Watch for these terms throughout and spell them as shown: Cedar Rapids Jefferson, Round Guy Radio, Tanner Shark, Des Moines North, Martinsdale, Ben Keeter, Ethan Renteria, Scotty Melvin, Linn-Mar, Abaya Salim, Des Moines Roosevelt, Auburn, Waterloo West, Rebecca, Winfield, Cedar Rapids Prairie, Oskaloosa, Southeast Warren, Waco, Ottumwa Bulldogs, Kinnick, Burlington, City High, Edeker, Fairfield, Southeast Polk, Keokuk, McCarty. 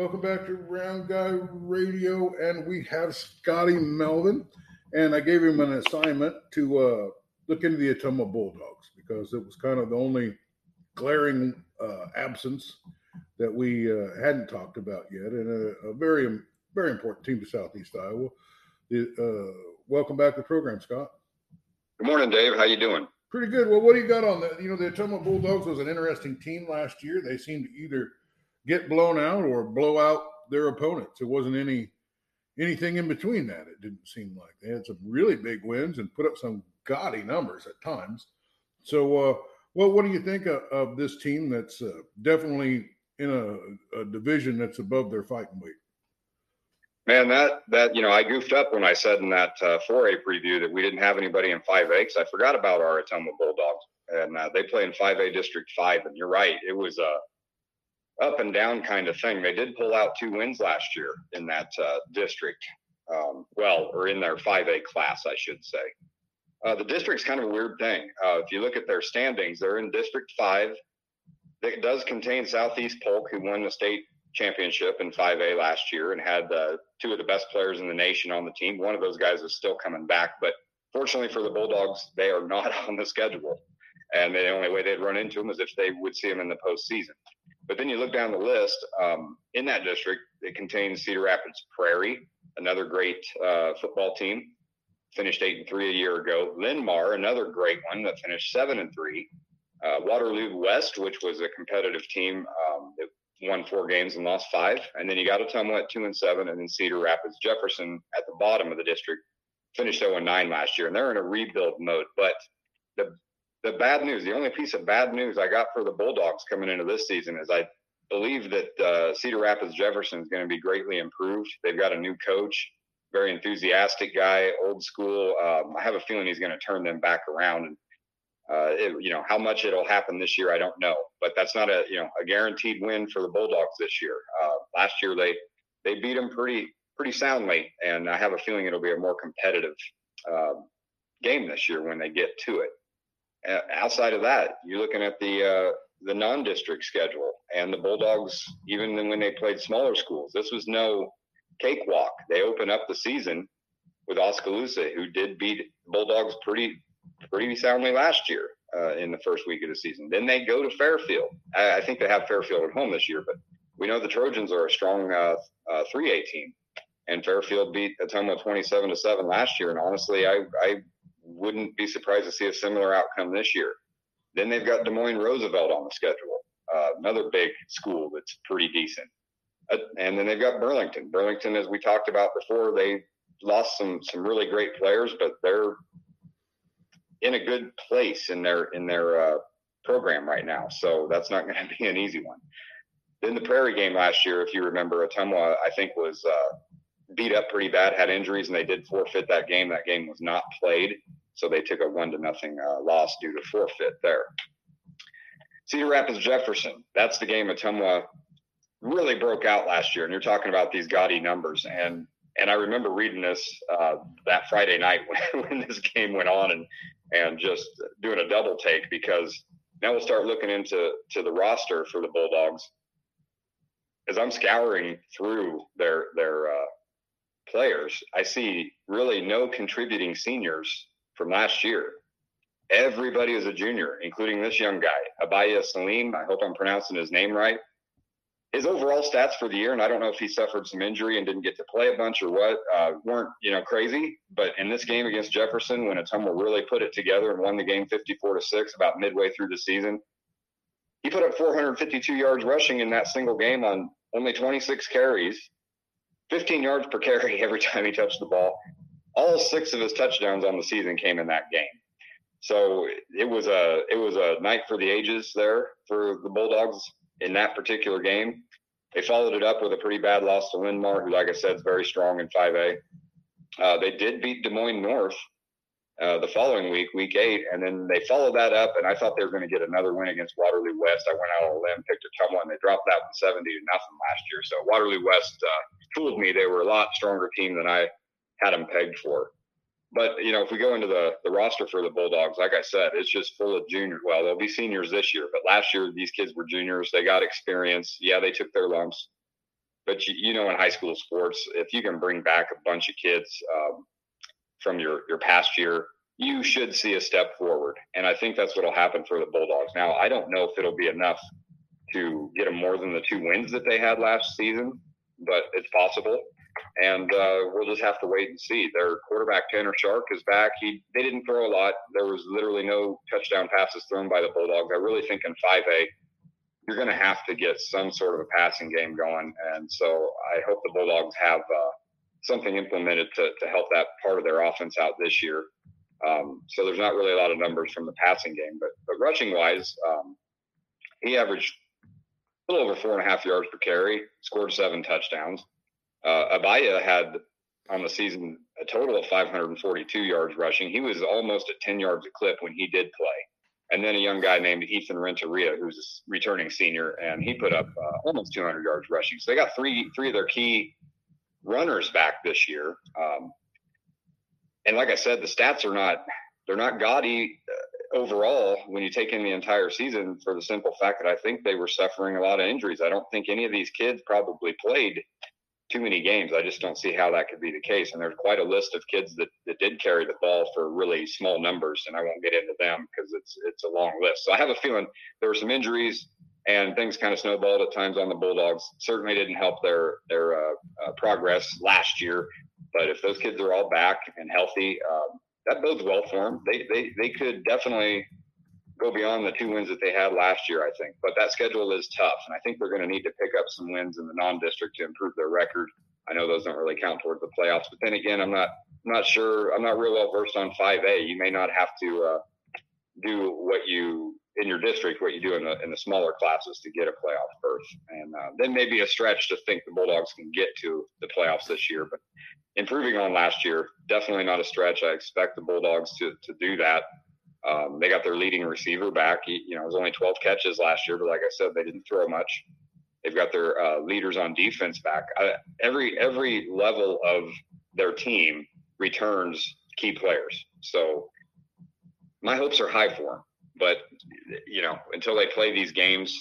Welcome back to Round Guy Radio, and we have Scotty Melvin, and I gave him an assignment to look into the Ottumwa Bulldogs because it was kind of the only glaring absence that we hadn't talked about yet, and a very, very important team to Southeast Iowa. Welcome back to the program, Scott. Good morning, Dave. How you doing? Pretty good. Well, what do you got on that? You know, the Ottumwa Bulldogs was an interesting team last year. They seemed to either get blown out or blow out their opponents. It wasn't anything in between that. It didn't seem like they had some really big wins and put up some gaudy numbers at times. So, well, what do you think of this team that's definitely in a division that's above their fighting weight? Man, that you know, I goofed up when I said in that 4A preview that we didn't have anybody in 5A because I forgot about our Ottumwa Bulldogs, and they play in 5A District 5. And you're right, it was a up and down kind of thing. They did pull out 2 wins last year in that district, or in their 5A class, I should say. The district's kind of a weird thing. If you look at their standings, they're in District 5. It does contain Southeast Polk, who won the state championship in 5A last year and had 2 of the best players in the nation on the team. One of those guys is still coming back, but fortunately for the Bulldogs, they are not on the schedule. And the only way they'd run into them is if they would see them in the postseason. But then you look down the list, in that district, it contains Cedar Rapids Prairie, another great football team, finished 8-3 a year ago. Linn-Mar, another great one that finished 7-3. Waterloo West, which was a competitive team that won 4 games and lost 5. And then you got Ottumwa at 2-7, and then Cedar Rapids Jefferson at the bottom of the district finished 0-9 last year, and they're in a rebuild mode. But the bad news, the only piece of bad news I got for the Bulldogs coming into this season is I believe that Cedar Rapids Jefferson is going to be greatly improved. They've got a new coach, very enthusiastic guy, old school. I have a feeling he's going to turn them back around. And how much it'll happen this year, I don't know. But that's not a guaranteed win for the Bulldogs this year. Last year they beat them pretty soundly, and I have a feeling it'll be a more competitive game this year when they get to it. Outside of that, you're looking at the non-district schedule, and the Bulldogs, even when they played smaller schools, this was no cakewalk. They open up the season with Oskaloosa, who did beat Bulldogs pretty soundly last year in the first week of the season. Then they go to Fairfield. I think they have Fairfield at home this year, but we know the Trojans are a strong 3A team, and Fairfield beat Ottumwa 27-7 last year. And honestly, I wouldn't be surprised to see a similar outcome this year. Then they've got Des Moines Roosevelt on the schedule, another big school that's pretty decent. And then they've got Burlington. Burlington, as we talked about before, they lost some really great players, but they're in a good place in their program right now. So that's not going to be an easy one. Then the Prairie game last year, if you remember, Ottumwa, I think, was beat up pretty bad, had injuries, and they did forfeit that game. That game was not played, so they took a 1-0 loss due to forfeit there. Cedar Rapids Jefferson, that's the game Ottumwa really broke out last year, and you're talking about these gaudy numbers. And I remember reading this that Friday night when this game went on and just doing a double take, because now we'll start looking into the roster for the Bulldogs. As I'm scouring through their players, I see really no contributing seniors from last year. Everybody is a junior, including this young guy, Abaya Salim. I hope I'm pronouncing his name right. His overall stats for the year, and I don't know if he suffered some injury and didn't get to play a bunch or what, weren't crazy. But in this game against Jefferson, when Ottumwa really put it together and won the game 54-6 about midway through the season, he put up 452 yards rushing in that single game on only 26 carries, 15 yards per carry every time he touched the ball. All 6 of his touchdowns on the season came in that game. So it was a night for the ages there for the Bulldogs. In that particular game, they followed it up with a pretty bad loss to Linn-Mar, who, like I said, is very strong in 5A. They did beat Des Moines North the following week, Week 8, and then they followed that up, and I thought they were going to get another win against Waterloo West. I went out on a limb, picked Ottumwa, and they dropped that one 70-0 last year. So Waterloo West fooled me. They were a lot stronger team than I had them pegged for. But, if we go into the roster for the Bulldogs, like I said, it's just full of juniors. Well, they'll be seniors this year, but last year these kids were juniors. They got experience. Yeah, they took their lumps. But in high school sports, if you can bring back a bunch of kids from your past year, you should see a step forward. And I think that's what will happen for the Bulldogs. Now, I don't know if it'll be enough to get them more than the 2 wins that they had last season, but it's possible. And we'll just have to wait and see. Their quarterback, Tanner Shark, is back. They didn't throw a lot. There was literally no touchdown passes thrown by the Bulldogs. I really think in 5A, you're going to have to get some sort of a passing game going. And so I hope the Bulldogs have something implemented to help that part of their offense out this year. So there's not really a lot of numbers from the passing game. But rushing-wise, he averaged a little over 4.5 yards per carry, scored 7 touchdowns. Abaya had on the season a total of 542 yards rushing. He was almost at 10 yards a clip when he did play. And then a young guy named Ethan Renteria, who's a returning senior, and he put up almost 200 yards rushing. So they got three of their key runners back this year. And like I said, the stats are not gaudy overall when you take in the entire season, for the simple fact that I think they were suffering a lot of injuries. I don't think any of these kids probably played too many games. I just don't see how that could be the case. And there's quite a list of kids that did carry the ball for really small numbers, and I won't get into them because it's a long list. So I have a feeling there were some injuries and things kind of snowballed at times on the Bulldogs. Certainly didn't help their progress last year. But if those kids are all back and healthy, that bodes well for them. They could definitely go beyond the 2 wins that they had last year, I think. But that schedule is tough, and I think they're going to need to pick up some wins in the non-district to improve their record. I know those don't really count towards the playoffs, but then again, I'm not sure. I'm not real well versed on 5A. You may not have to do what you do in the smaller classes to get a playoff berth. And then maybe a stretch to think the Bulldogs can get to the playoffs this year. But improving on last year, definitely not a stretch. I expect the Bulldogs to do that. They got their leading receiver back. It was only 12 catches last year, but like I said, they didn't throw much. They've got their leaders on defense back. Every level of their team returns key players. So my hopes are high for them. But, until they play these games,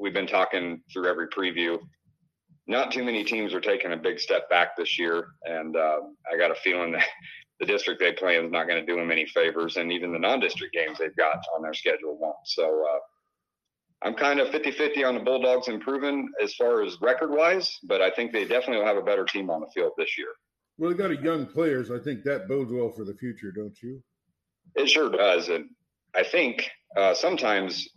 we've been talking through every preview. Not too many teams are taking a big step back this year, and I got a feeling that the district they play in is not going to do them any favors, and even the non-district games they've got on their schedule won't. So I'm kind of 50-50 on the Bulldogs improving as far as record-wise, but I think they definitely will have a better team on the field this year. Well, they've got young players. I think that bodes well for the future, don't you? It sure does, and I think sometimes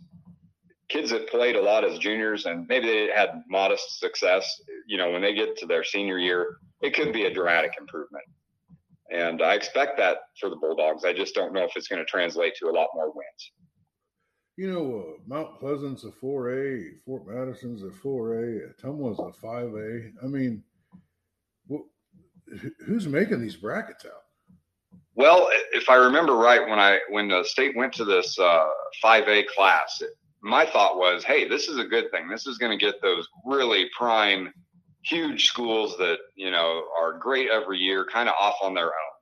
kids that played a lot as juniors and maybe they had modest success, when they get to their senior year, it could be a dramatic improvement. And I expect that for the Bulldogs. I just don't know if it's going to translate to a lot more wins. Mount Pleasant's a 4A, Fort Madison's a 4A, Ottumwa's a 5A. I mean, who's making these brackets out? Well, if I remember right, when the state went to this 5A class, my thought was, hey, this is a good thing. This is going to get those really prime, huge schools that, are great every year kind of off on their own.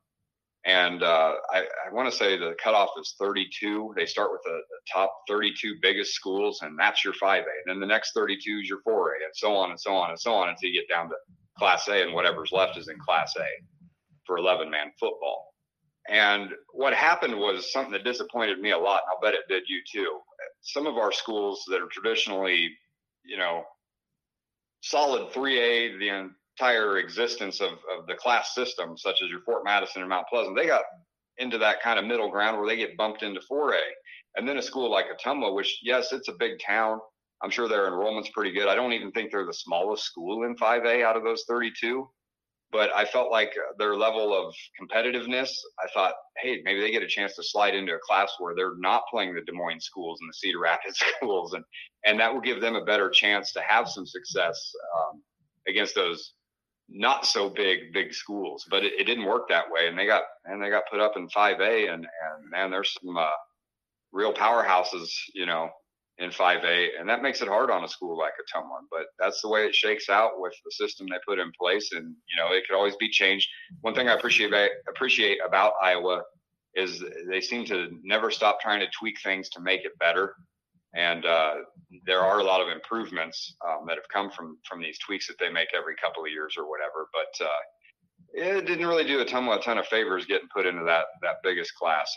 And I want to say the cutoff is 32. They start with the top 32 biggest schools, and that's your 5A. And then the next 32 is your 4A, and so on and so on and so on until you get down to Class A, and whatever's left is in Class A for 11-man football. And what happened was something that disappointed me a lot, and I'll bet it did you too. Some of our schools that are traditionally, solid 3A, the entire existence of the class system, such as your Fort Madison and Mount Pleasant, they got into that kind of middle ground where they get bumped into 4A. And then a school like Ottumwa, which, yes, it's a big town. I'm sure their enrollment's pretty good. I don't even think they're the smallest school in 5A out of those 32. But I felt like their level of competitiveness, I thought, hey, maybe they get a chance to slide into a class where they're not playing the Des Moines schools and the Cedar Rapids schools, and that will give them a better chance to have some success against those not so big schools. But it didn't work that way, and they got put up in 5A, and man, there's some real powerhouses, in 5A, and that makes it hard on a school like Ottumwa. But that's the way it shakes out with the system they put in place, and it could always be changed. One thing I appreciate about Iowa is they seem to never stop trying to tweak things to make it better, And there are a lot of improvements that have come from these tweaks that they make every couple of years or whatever. But it didn't really do a ton of favors getting put into that biggest class.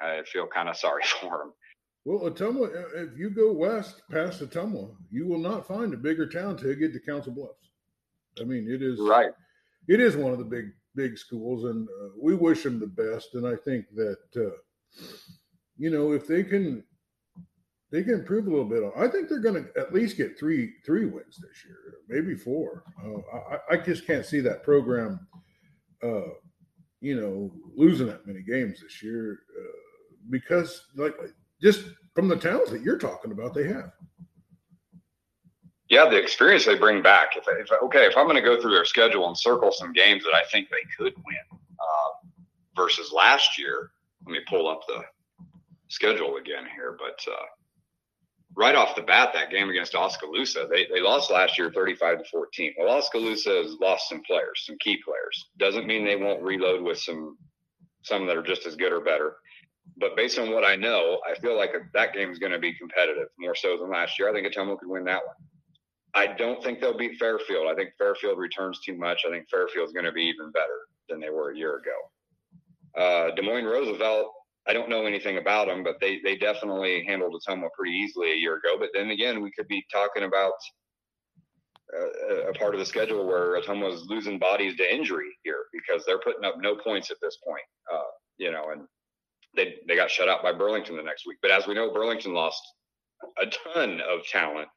I feel kind of sorry for them. Well, Ottumwa, if you go west past Ottumwa, you will not find a bigger town till you get to Council Bluffs. I mean, it is right. It is one of the big schools, and we wish them the best. And I think that if they can improve a little bit. I think they're going to at least get three wins this year, maybe four. I just can't see that program, losing that many games this year because just from the talents that you're talking about, they have. Yeah, the experience they bring back. If I'm going to go through their schedule and circle some games that I think they could win versus last year, let me pull up the schedule again here. But right off the bat, that game against Oskaloosa, they lost last year 35-14. Well, Oskaloosa has lost some players, some key players. Doesn't mean they won't reload with some that are just as good or better. But based on what I know, I feel like that game is going to be competitive more so than last year. I think Ottumwa could win that one. I don't think they'll beat Fairfield. I think Fairfield returns too much. I think Fairfield's going to be even better than they were a year ago. Des Moines Roosevelt, I don't know anything about them, but they definitely handled Ottumwa pretty easily a year ago. But then again, we could be talking about a part of the schedule where Ottumwa's losing bodies to injury here because they're putting up no points at this point, and they got shut out by Burlington the next week. But as we know, Burlington lost a ton of talent.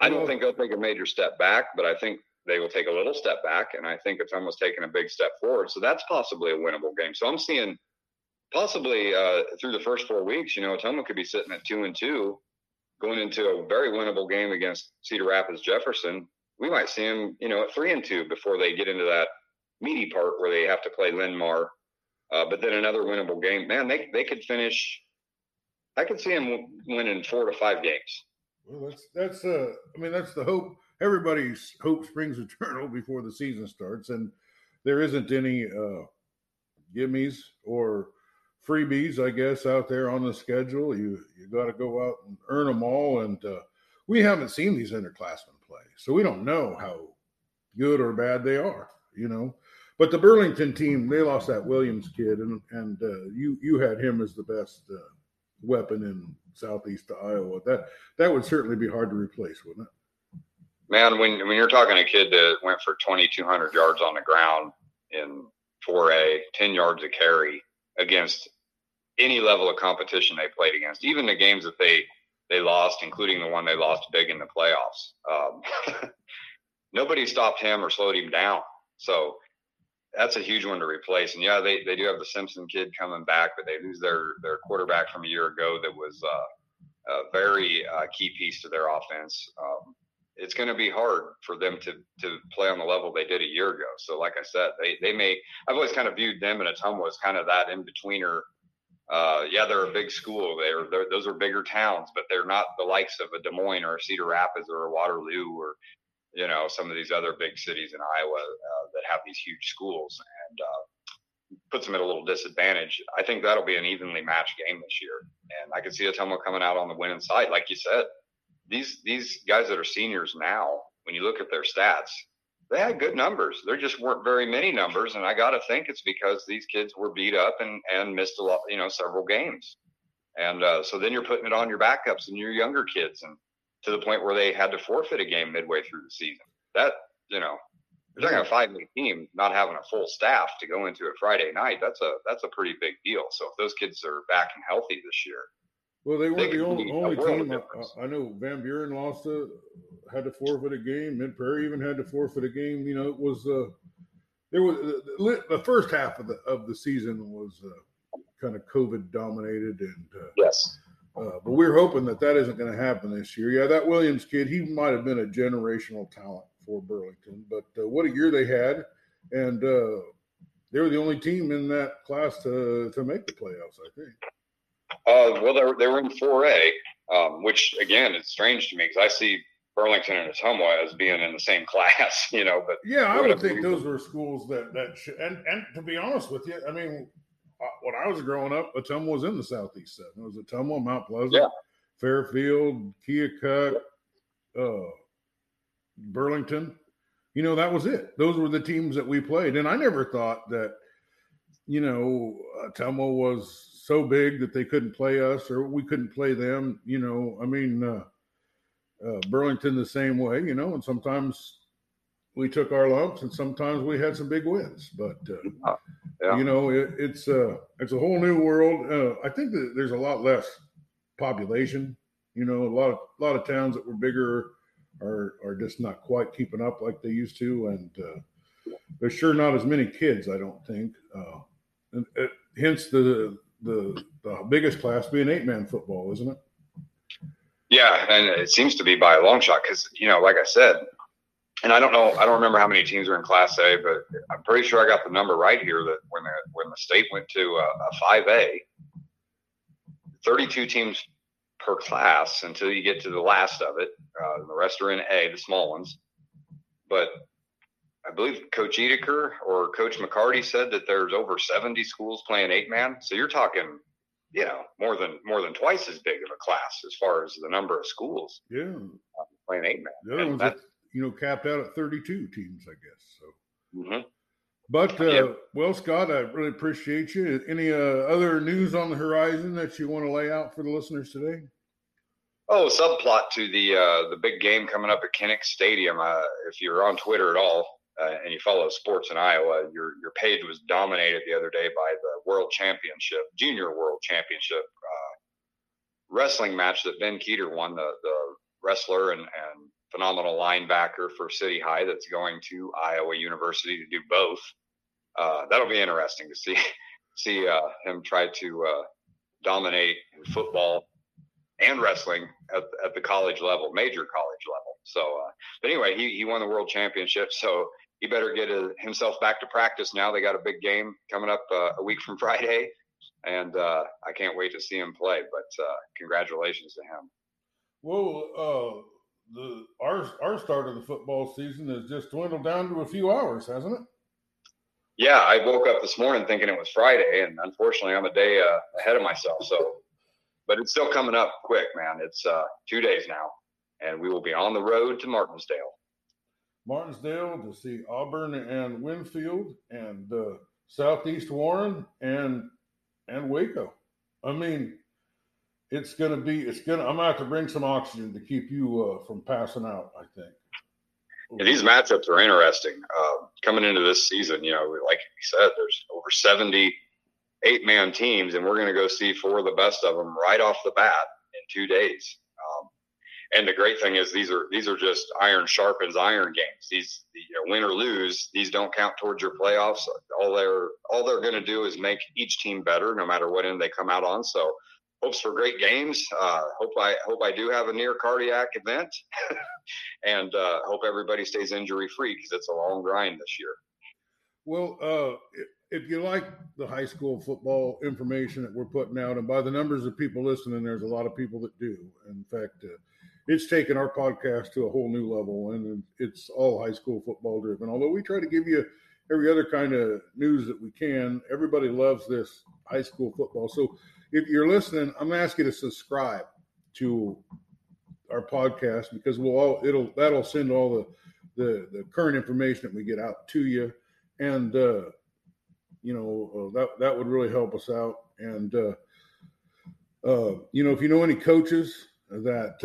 I don't think they'll take a major step back, but I think they will take a little step back, and I think it's almost taking a big step forward. So that's possibly a winnable game. So I'm seeing possibly through the first 4 weeks, Ottumwa could be sitting at 2-2, going into a very winnable game against Cedar Rapids Jefferson. We might see them, at 3-2 before they get into that meaty part where they have to play Linn-Mar. But then another winnable game, man, they could finish. I could see them winning 4 to 5 games. Well, that's the hope. Everybody's hope springs eternal before the season starts, and there isn't any gimmies or freebies, I guess, out there on the schedule. You got to go out and earn them all, and we haven't seen these underclassmen play, so we don't know how good or bad they are, But the Burlington team, they lost that Williams kid, and you had him as the best weapon in Southeast Iowa. That would certainly be hard to replace, wouldn't it? Man, when you're talking a kid that went for 2,200 yards on the ground in 4A, 10 yards a carry against any level of competition they played against, even the games that they lost, including the one they lost big in the playoffs, nobody stopped him or slowed him down. So that's a huge one to replace. And yeah, they do have the Simpson kid coming back, but they lose their quarterback from a year ago that was a very key piece to their offense. It's going to be hard for them to play on the level they did a year ago. So like I said, I've always kind of viewed them and Ottumwa as kind of that in-betweener. They're a big school. Those are bigger towns, but they're not the likes of a Des Moines or a Cedar Rapids or a Waterloo or some of these other big cities in Iowa that have these huge schools and puts them at a little disadvantage. I think that'll be an evenly matched game this year. And I can see Ottumwa coming out on the winning side. Like you said, these guys that are seniors now, when you look at their stats, they had good numbers. There just weren't very many numbers. And I got to think it's because these kids were beat up and missed a lot, several games. And so then you're putting it on your backups and your younger kids and, to the point where they had to forfeit a game midway through the season. That, you're talking a 5-man team not having a full staff to go into a Friday night. That's a pretty big deal. So if those kids are back and healthy this year, well, they were the only team. I know Van Buren had to forfeit a game. Mid Prairie even had to forfeit a game. It was the first half of the season was kind of COVID dominated and yes. But we're hoping that isn't going to happen this year. Yeah, that Williams kid, he might have been a generational talent for Burlington, but what a year they had. And they were the only team in that class to make the playoffs, I think. They were in 4A, which, again, it's strange to me because I see Burlington and Ottumwa as being in the same class, But yeah, I would think those were schools that should. And to be honest with you, I mean – when I was growing up, Ottumwa was in the Southeast 7. It was Ottumwa, Mount Pleasant, yeah. Fairfield, Keokuk, Burlington. You know, that was it. Those were the teams that we played. And I never thought that, you know, Ottumwa was so big that they couldn't play us or we couldn't play them. You know, I mean, Burlington the same way, you know, and sometimes we took our lumps and sometimes we had some big wins. But, yeah. You know, it's a whole new world. I think that there's a lot less population, you know, a lot of towns that were bigger are just not quite keeping up like they used to, and there's sure not as many kids, I don't think. And hence the biggest class being 8-man football, isn't it? Yeah, and it seems to be by a long shot because, you know, like I said, and I don't remember how many teams are in Class A, but I'm pretty sure I got the number right here that when the state went to a 5A, 32 teams per class until you get to the last of it. The rest are in A, the small ones. But I believe Coach Edeker or Coach McCarty said that there's over 70 schools playing 8-man. So you're talking, you know, more than twice as big of a class as far as the number of schools. Yeah, playing 8-man. The other ones that, you know, capped out at 32 teams, I guess. So, mm-hmm. But yeah. Well, Scott, I really appreciate you. Any other news on the horizon that you want to lay out for the listeners today? Oh, subplot to the big game coming up at Kinnick Stadium. If you're on Twitter at all and you follow sports in Iowa, your page was dominated the other day by the World Championship, Junior World Championship wrestling match that Ben Keeter won, the wrestler and phenomenal linebacker for City High that's going to Iowa University to do both. That'll be interesting to see him try to dominate in football and wrestling at the college level, major college level. So, but anyway, he won the world championship, so he better get himself back to practice now. They got a big game coming up a week from Friday, and I can't wait to see him play, but congratulations to him. Well, our start of the football season has just dwindled down to a few hours, hasn't it? Yeah, I woke up this morning thinking it was Friday, and unfortunately I'm a day ahead of myself, so. But it's still coming up quick, man. It's 2 days now, and we will be on the road to Martinsdale to see Auburn and Winfield and Southeast Warren and Waco. I mean, I'm gonna have to bring some oxygen to keep you from passing out, I think. Yeah, these matchups are interesting. Coming into this season, you know, like you said, there's over 70 8-man teams, and we're going to go see four of the best of them right off the bat in 2 days. And the great thing is these are just iron sharpens iron games. These, you know, win or lose, these don't count towards your playoffs. All they're going to do is make each team better, no matter what end they come out on. So, hopes for great games. Hope I do have a near cardiac event, and hope everybody stays injury free because it's a long grind this year. Well. If you like the high school football information that we're putting out, and by the numbers of people listening, there's a lot of people that do. In fact, it's taken our podcast to a whole new level, and it's all high school football driven. Although we try to give you every other kind of news that we can, everybody loves this high school football. So if you're listening, I'm going to ask you to subscribe to our podcast because that'll send all the current information that we get out to you. And, you know, that would really help us out. And, you know, if you know any coaches that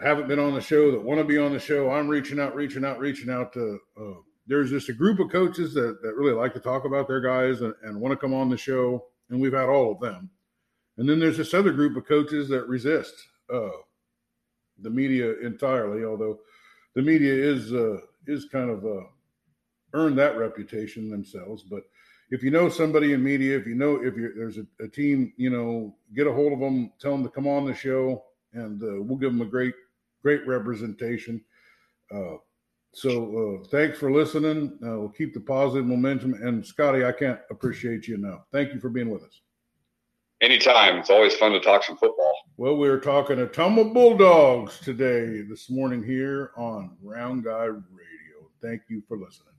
haven't been on the show, that want to be on the show, I'm reaching out to there's just a group of coaches that really like to talk about their guys and want to come on the show. And we've had all of them. And then there's this other group of coaches that resist the media entirely, although the media is kind of earned that reputation themselves. But if you know somebody in media, there's a team, you know, get a hold of them, tell them to come on the show, and we'll give them a great representation. So thanks for listening. We'll keep the positive momentum. And, Scotty, I can't appreciate you enough. Thank you for being with us. Anytime. It's always fun to talk some football. Well, we're talking Ottumwa Bulldogs this morning here on Round Guy Radio. Thank you for listening.